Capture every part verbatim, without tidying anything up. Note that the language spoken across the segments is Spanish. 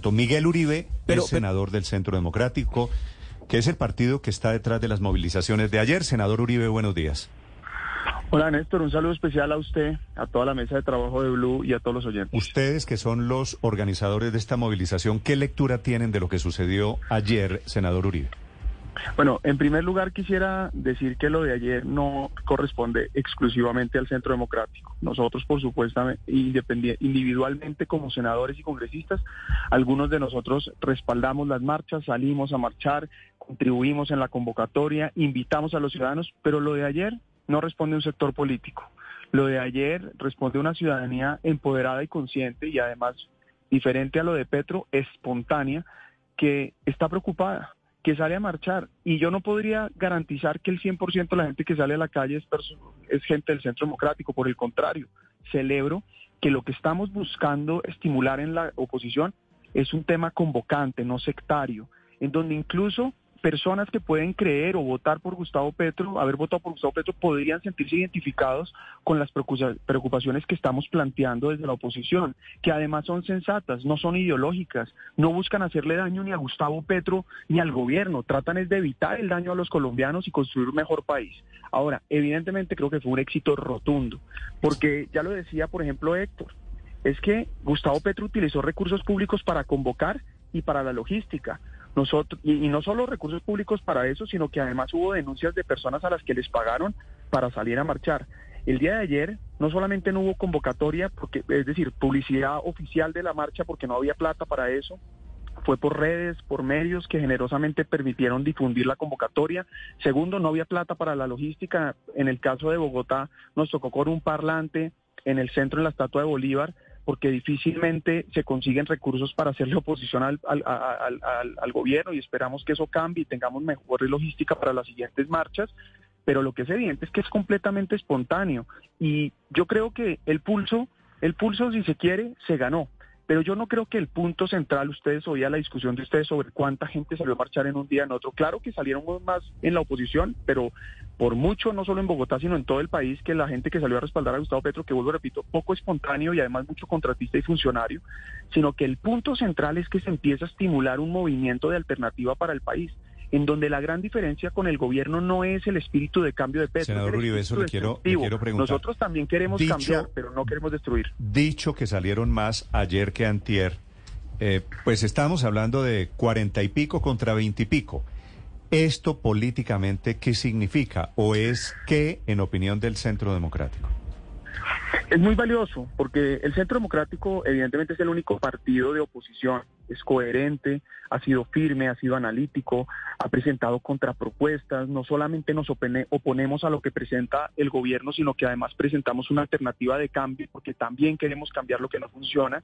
tanto, Miguel Uribe pero, es senador pero... del Centro Democrático, que es el partido que está detrás de las movilizaciones de ayer. Senador Uribe, buenos días. Hola, Néstor, un saludo especial a usted, a toda la mesa de trabajo de Blue y a todos los oyentes. Ustedes, que son los organizadores de esta movilización, ¿qué lectura tienen de lo que sucedió ayer, senador Uribe? Bueno, en primer lugar quisiera decir que lo de ayer no corresponde exclusivamente al Centro Democrático. Nosotros, por supuesto, individualmente como senadores y congresistas, algunos de nosotros respaldamos las marchas, salimos a marchar, contribuimos en la convocatoria, invitamos a los ciudadanos, pero lo de ayer no responde a un sector político. Lo de ayer responde a una ciudadanía empoderada y consciente, y además, diferente a lo de Petro, espontánea, que está preocupada, que sale a marchar. Y yo no podría garantizar que el cien por ciento de la gente que sale a la calle es, es gente del Centro Democrático. Por el contrario, celebro que lo que estamos buscando estimular en la oposición es un tema convocante, no sectario, en donde incluso personas que pueden creer o votar por Gustavo Petro, haber votado por Gustavo Petro, podrían sentirse identificados con las preocupaciones que estamos planteando desde la oposición, que además son sensatas, no son ideológicas, no buscan hacerle daño ni a Gustavo Petro ni al gobierno, tratan es de evitar el daño a los colombianos y construir un mejor país. Ahora, evidentemente creo que fue un éxito rotundo, porque ya lo decía, por ejemplo, Héctor, es que Gustavo Petro utilizó recursos públicos para convocar y para la logística. Nosotros, y, y no solo recursos públicos para eso, sino que además hubo denuncias de personas a las que les pagaron para salir a marchar. El día de ayer no solamente no hubo convocatoria, porque es decir, publicidad oficial de la marcha, porque no había plata para eso, fue por redes, por medios que generosamente permitieron difundir la convocatoria. Segundo, no había plata para la logística. En el caso de Bogotá nos tocó con un parlante en el centro, en la estatua de Bolívar, porque difícilmente se consiguen recursos para hacerle oposición al, al, al, al, al gobierno, y esperamos que eso cambie y tengamos mejor logística para las siguientes marchas. Pero lo que es evidente es que es completamente espontáneo, y yo creo que el pulso, el pulso si se quiere, se ganó. Pero yo no creo que el punto central, ustedes oían la discusión de ustedes sobre cuánta gente salió a marchar en un día, en otro. Claro que salieron más en la oposición, pero por mucho, no solo en Bogotá, sino en todo el país, que la gente que salió a respaldar a Gustavo Petro, que vuelvo, repito, poco espontáneo y además mucho contratista y funcionario, sino que el punto central es que se empieza a estimular un movimiento de alternativa para el país, en donde la gran diferencia con el gobierno no es el espíritu de cambio de Petro. Senador Uribe, eso le quiero, le quiero preguntar. Nosotros también queremos dicho, cambiar, pero no queremos destruir. Dicho que salieron más ayer que antier, eh, pues estábamos hablando de cuarenta y pico contra veinte y pico. ¿Esto políticamente qué significa? ¿O es qué, en opinión del Centro Democrático? Es muy valioso, porque el Centro Democrático evidentemente es el único partido de oposición, es coherente, ha sido firme, ha sido analítico, ha presentado contrapropuestas. No solamente nos opone, oponemos a lo que presenta el gobierno, sino que además presentamos una alternativa de cambio, porque también queremos cambiar lo que no funciona.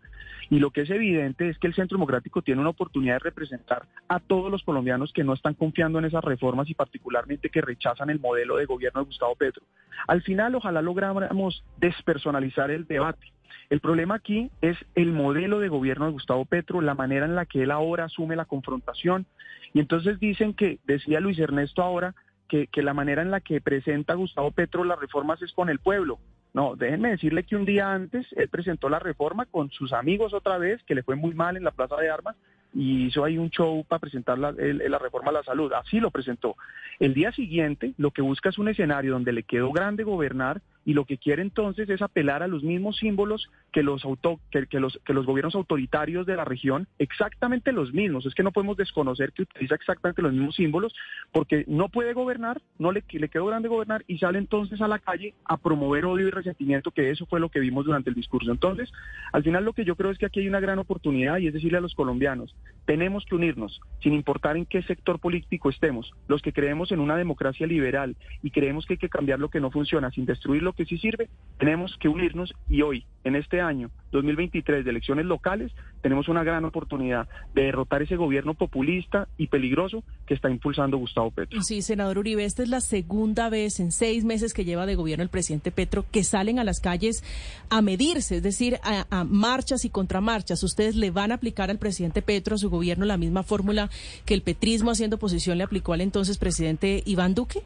Y lo que es evidente es que el Centro Democrático tiene una oportunidad de representar a todos los colombianos que no están confiando en esas reformas y particularmente que rechazan el modelo de gobierno de Gustavo Petro. Al final, ojalá lográramos despersonalizar el debate. El problema aquí es el modelo de gobierno de Gustavo Petro, la manera en la que él ahora asume la confrontación. Y entonces dicen que, decía Luis Ernesto ahora, que, que la manera en la que presenta Gustavo Petro las reformas es con el pueblo. No, déjenme decirle que un día antes él presentó la reforma con sus amigos otra vez, que le fue muy mal en la Plaza de Armas, y hizo ahí un show para presentar la, la reforma a la salud. Así lo presentó. El día siguiente lo que busca es un escenario donde le quedó grande gobernar, y lo que quiere entonces es apelar a los mismos símbolos que los, auto, que, que los, que los gobiernos autoritarios de la región, exactamente los mismos. Es que no podemos desconocer que utiliza exactamente los mismos símbolos, porque no puede gobernar, no le, le quedó grande gobernar, y sale entonces a la calle a promover odio y resentimiento, que eso fue lo que vimos durante el discurso. Entonces, al final lo que yo creo es que aquí hay una gran oportunidad, y es decirle a los colombianos, tenemos que unirnos, sin importar en qué sector político estemos. Los que creemos en una democracia liberal y creemos que hay que cambiar lo que no funciona sin destruir lo que sí sirve, tenemos que unirnos, y hoy, en este año dos mil veintitrés de elecciones locales, tenemos una gran oportunidad de derrotar ese gobierno populista y peligroso que está impulsando Gustavo Petro. Sí, senador Uribe, esta es la segunda vez en seis meses que lleva de gobierno el presidente Petro que salen a las calles a medirse, es decir, a, a marchas y contramarchas. ¿Ustedes le van a aplicar al presidente Petro, a su gobierno, la misma fórmula que el petrismo haciendo oposición le aplicó al entonces presidente Iván Duque?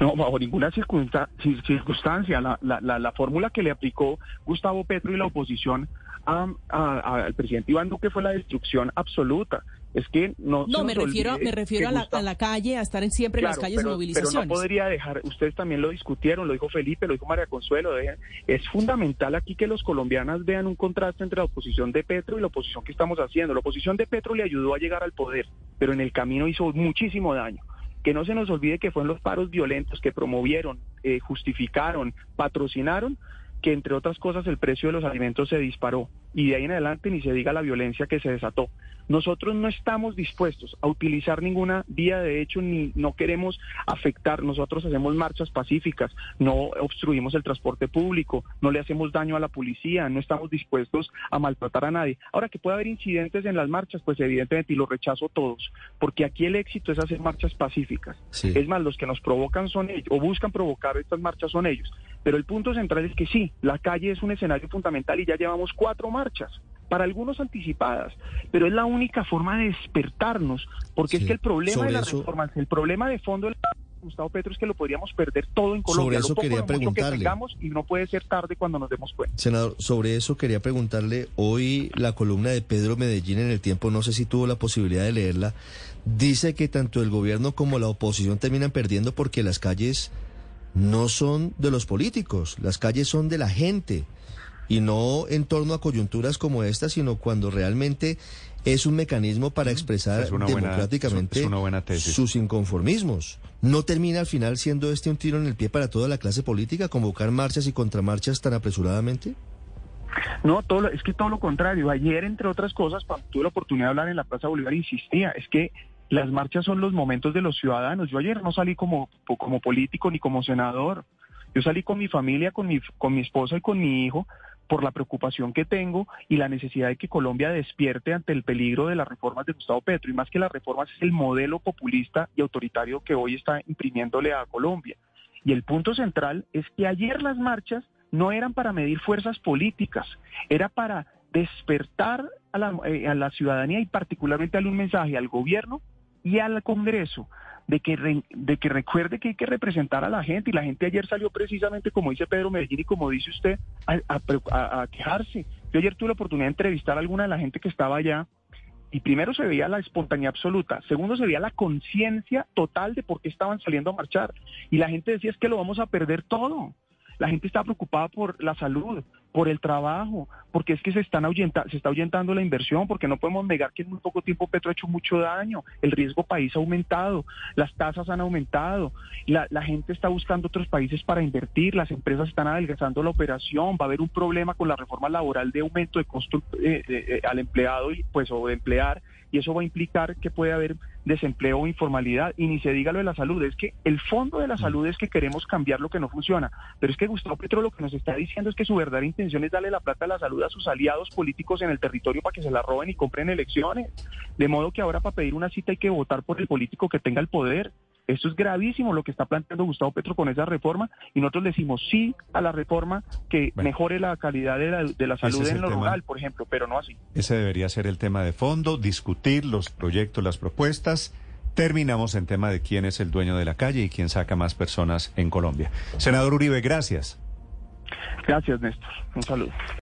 No, bajo ninguna circunstancia. La, la, la, la fórmula que le aplicó Gustavo Petro y la oposición a, a, a, al presidente Iván Duque fue la destrucción absoluta. Es que no, no me refiero, me refiero a la, a la calle, a estar siempre claro, en las calles pero, de movilizaciones. Pero no podría dejar, ustedes también lo discutieron, lo dijo Felipe, lo dijo María Consuelo, dejan, es fundamental aquí que los colombianos vean un contraste entre la oposición de Petro y la oposición que estamos haciendo. La oposición de Petro le ayudó a llegar al poder, pero en el camino hizo muchísimo daño. Que no se nos olvide que fueron los paros violentos que promovieron, eh, justificaron, patrocinaron, que entre otras cosas el precio de los alimentos se disparó y de ahí en adelante ni se diga la violencia que se desató. Nosotros no estamos dispuestos a utilizar ninguna vía de hecho ni no queremos afectar. Nosotros hacemos marchas pacíficas, no obstruimos el transporte público, no le hacemos daño a la policía, no estamos dispuestos a maltratar a nadie. Ahora que puede haber incidentes en las marchas, pues evidentemente y lo rechazo todos, porque aquí el éxito es hacer marchas pacíficas. Sí. Es más, los que nos provocan son ellos o buscan provocar estas marchas son ellos. Pero el punto central es que sí, la calle es un escenario fundamental y ya llevamos cuatro marchas, para algunos anticipadas, pero es la única forma de despertarnos, porque sí, es que el problema de la eso, reforma, el problema de fondo de Gustavo Petro es que lo podríamos perder todo en Colombia. Sobre eso lo poco quería preguntarle. Que y no puede ser tarde cuando nos demos cuenta. Senador, sobre eso quería preguntarle, hoy la columna de Pedro Medellín en El Tiempo, no sé si tuvo la posibilidad de leerla, dice que tanto el gobierno como la oposición terminan perdiendo porque las calles no son de los políticos, las calles son de la gente y no en torno a coyunturas como esta, sino cuando realmente es un mecanismo para expresar democráticamente sus inconformismos. ¿No termina al final siendo este un tiro en el pie para toda la clase política, convocar marchas y contramarchas tan apresuradamente? No, todo lo, es que todo lo contrario. Ayer, entre otras cosas, cuando tuve la oportunidad de hablar en la Plaza Bolívar, insistía, es que las marchas son los momentos de los ciudadanos. Yo ayer no salí como, como político ni como senador. Yo salí con mi familia, con mi, con mi esposa y con mi hijo por la preocupación que tengo y la necesidad de que Colombia despierte ante el peligro de las reformas de Gustavo Petro. Y más que las reformas es el modelo populista y autoritario que hoy está imprimiéndole a Colombia. Y el punto central es que ayer las marchas no eran para medir fuerzas políticas, era para despertar a la, eh, a la ciudadanía y particularmente darle un mensaje al gobierno y al Congreso, de que, re, de que recuerde que hay que representar a la gente, y la gente ayer salió precisamente, como dice Pedro Medellín y como dice usted, a, a, a quejarse. Yo ayer tuve la oportunidad de entrevistar a alguna de la gente que estaba allá, y primero se veía la espontaneidad absoluta, segundo se veía la conciencia total de por qué estaban saliendo a marchar, y la gente decía, es que lo vamos a perder todo. La gente está preocupada por la salud, por el trabajo, porque es que se están ahuyenta, se está ahuyentando la inversión, porque no podemos negar que en muy poco tiempo Petro ha hecho mucho daño, el riesgo país ha aumentado, las tasas han aumentado, la, la gente está buscando otros países para invertir, las empresas están adelgazando la operación, va a haber un problema con la reforma laboral de aumento de costo eh, eh, al empleado y pues o de emplear, y eso va a implicar que puede haber desempleo o informalidad, y ni se diga lo de la salud. Es que el fondo de la salud es que queremos cambiar lo que no funciona, pero es que Gustavo Petro lo que nos está diciendo es que su verdadera intención es darle la plata a la salud a sus aliados políticos en el territorio para que se la roben y compren elecciones, de modo que ahora para pedir una cita hay que votar por el político que tenga el poder. Esto es gravísimo lo que está planteando Gustavo Petro con esa reforma, y nosotros decimos sí a la reforma que bueno, mejore la calidad de la, de la salud en lo tema, rural, por ejemplo, pero no así. Ese debería ser el tema de fondo, discutir los proyectos, las propuestas. Terminamos en tema de quién es el dueño de la calle y quién saca más personas en Colombia. Senador Uribe, gracias. Gracias, Néstor. Un saludo.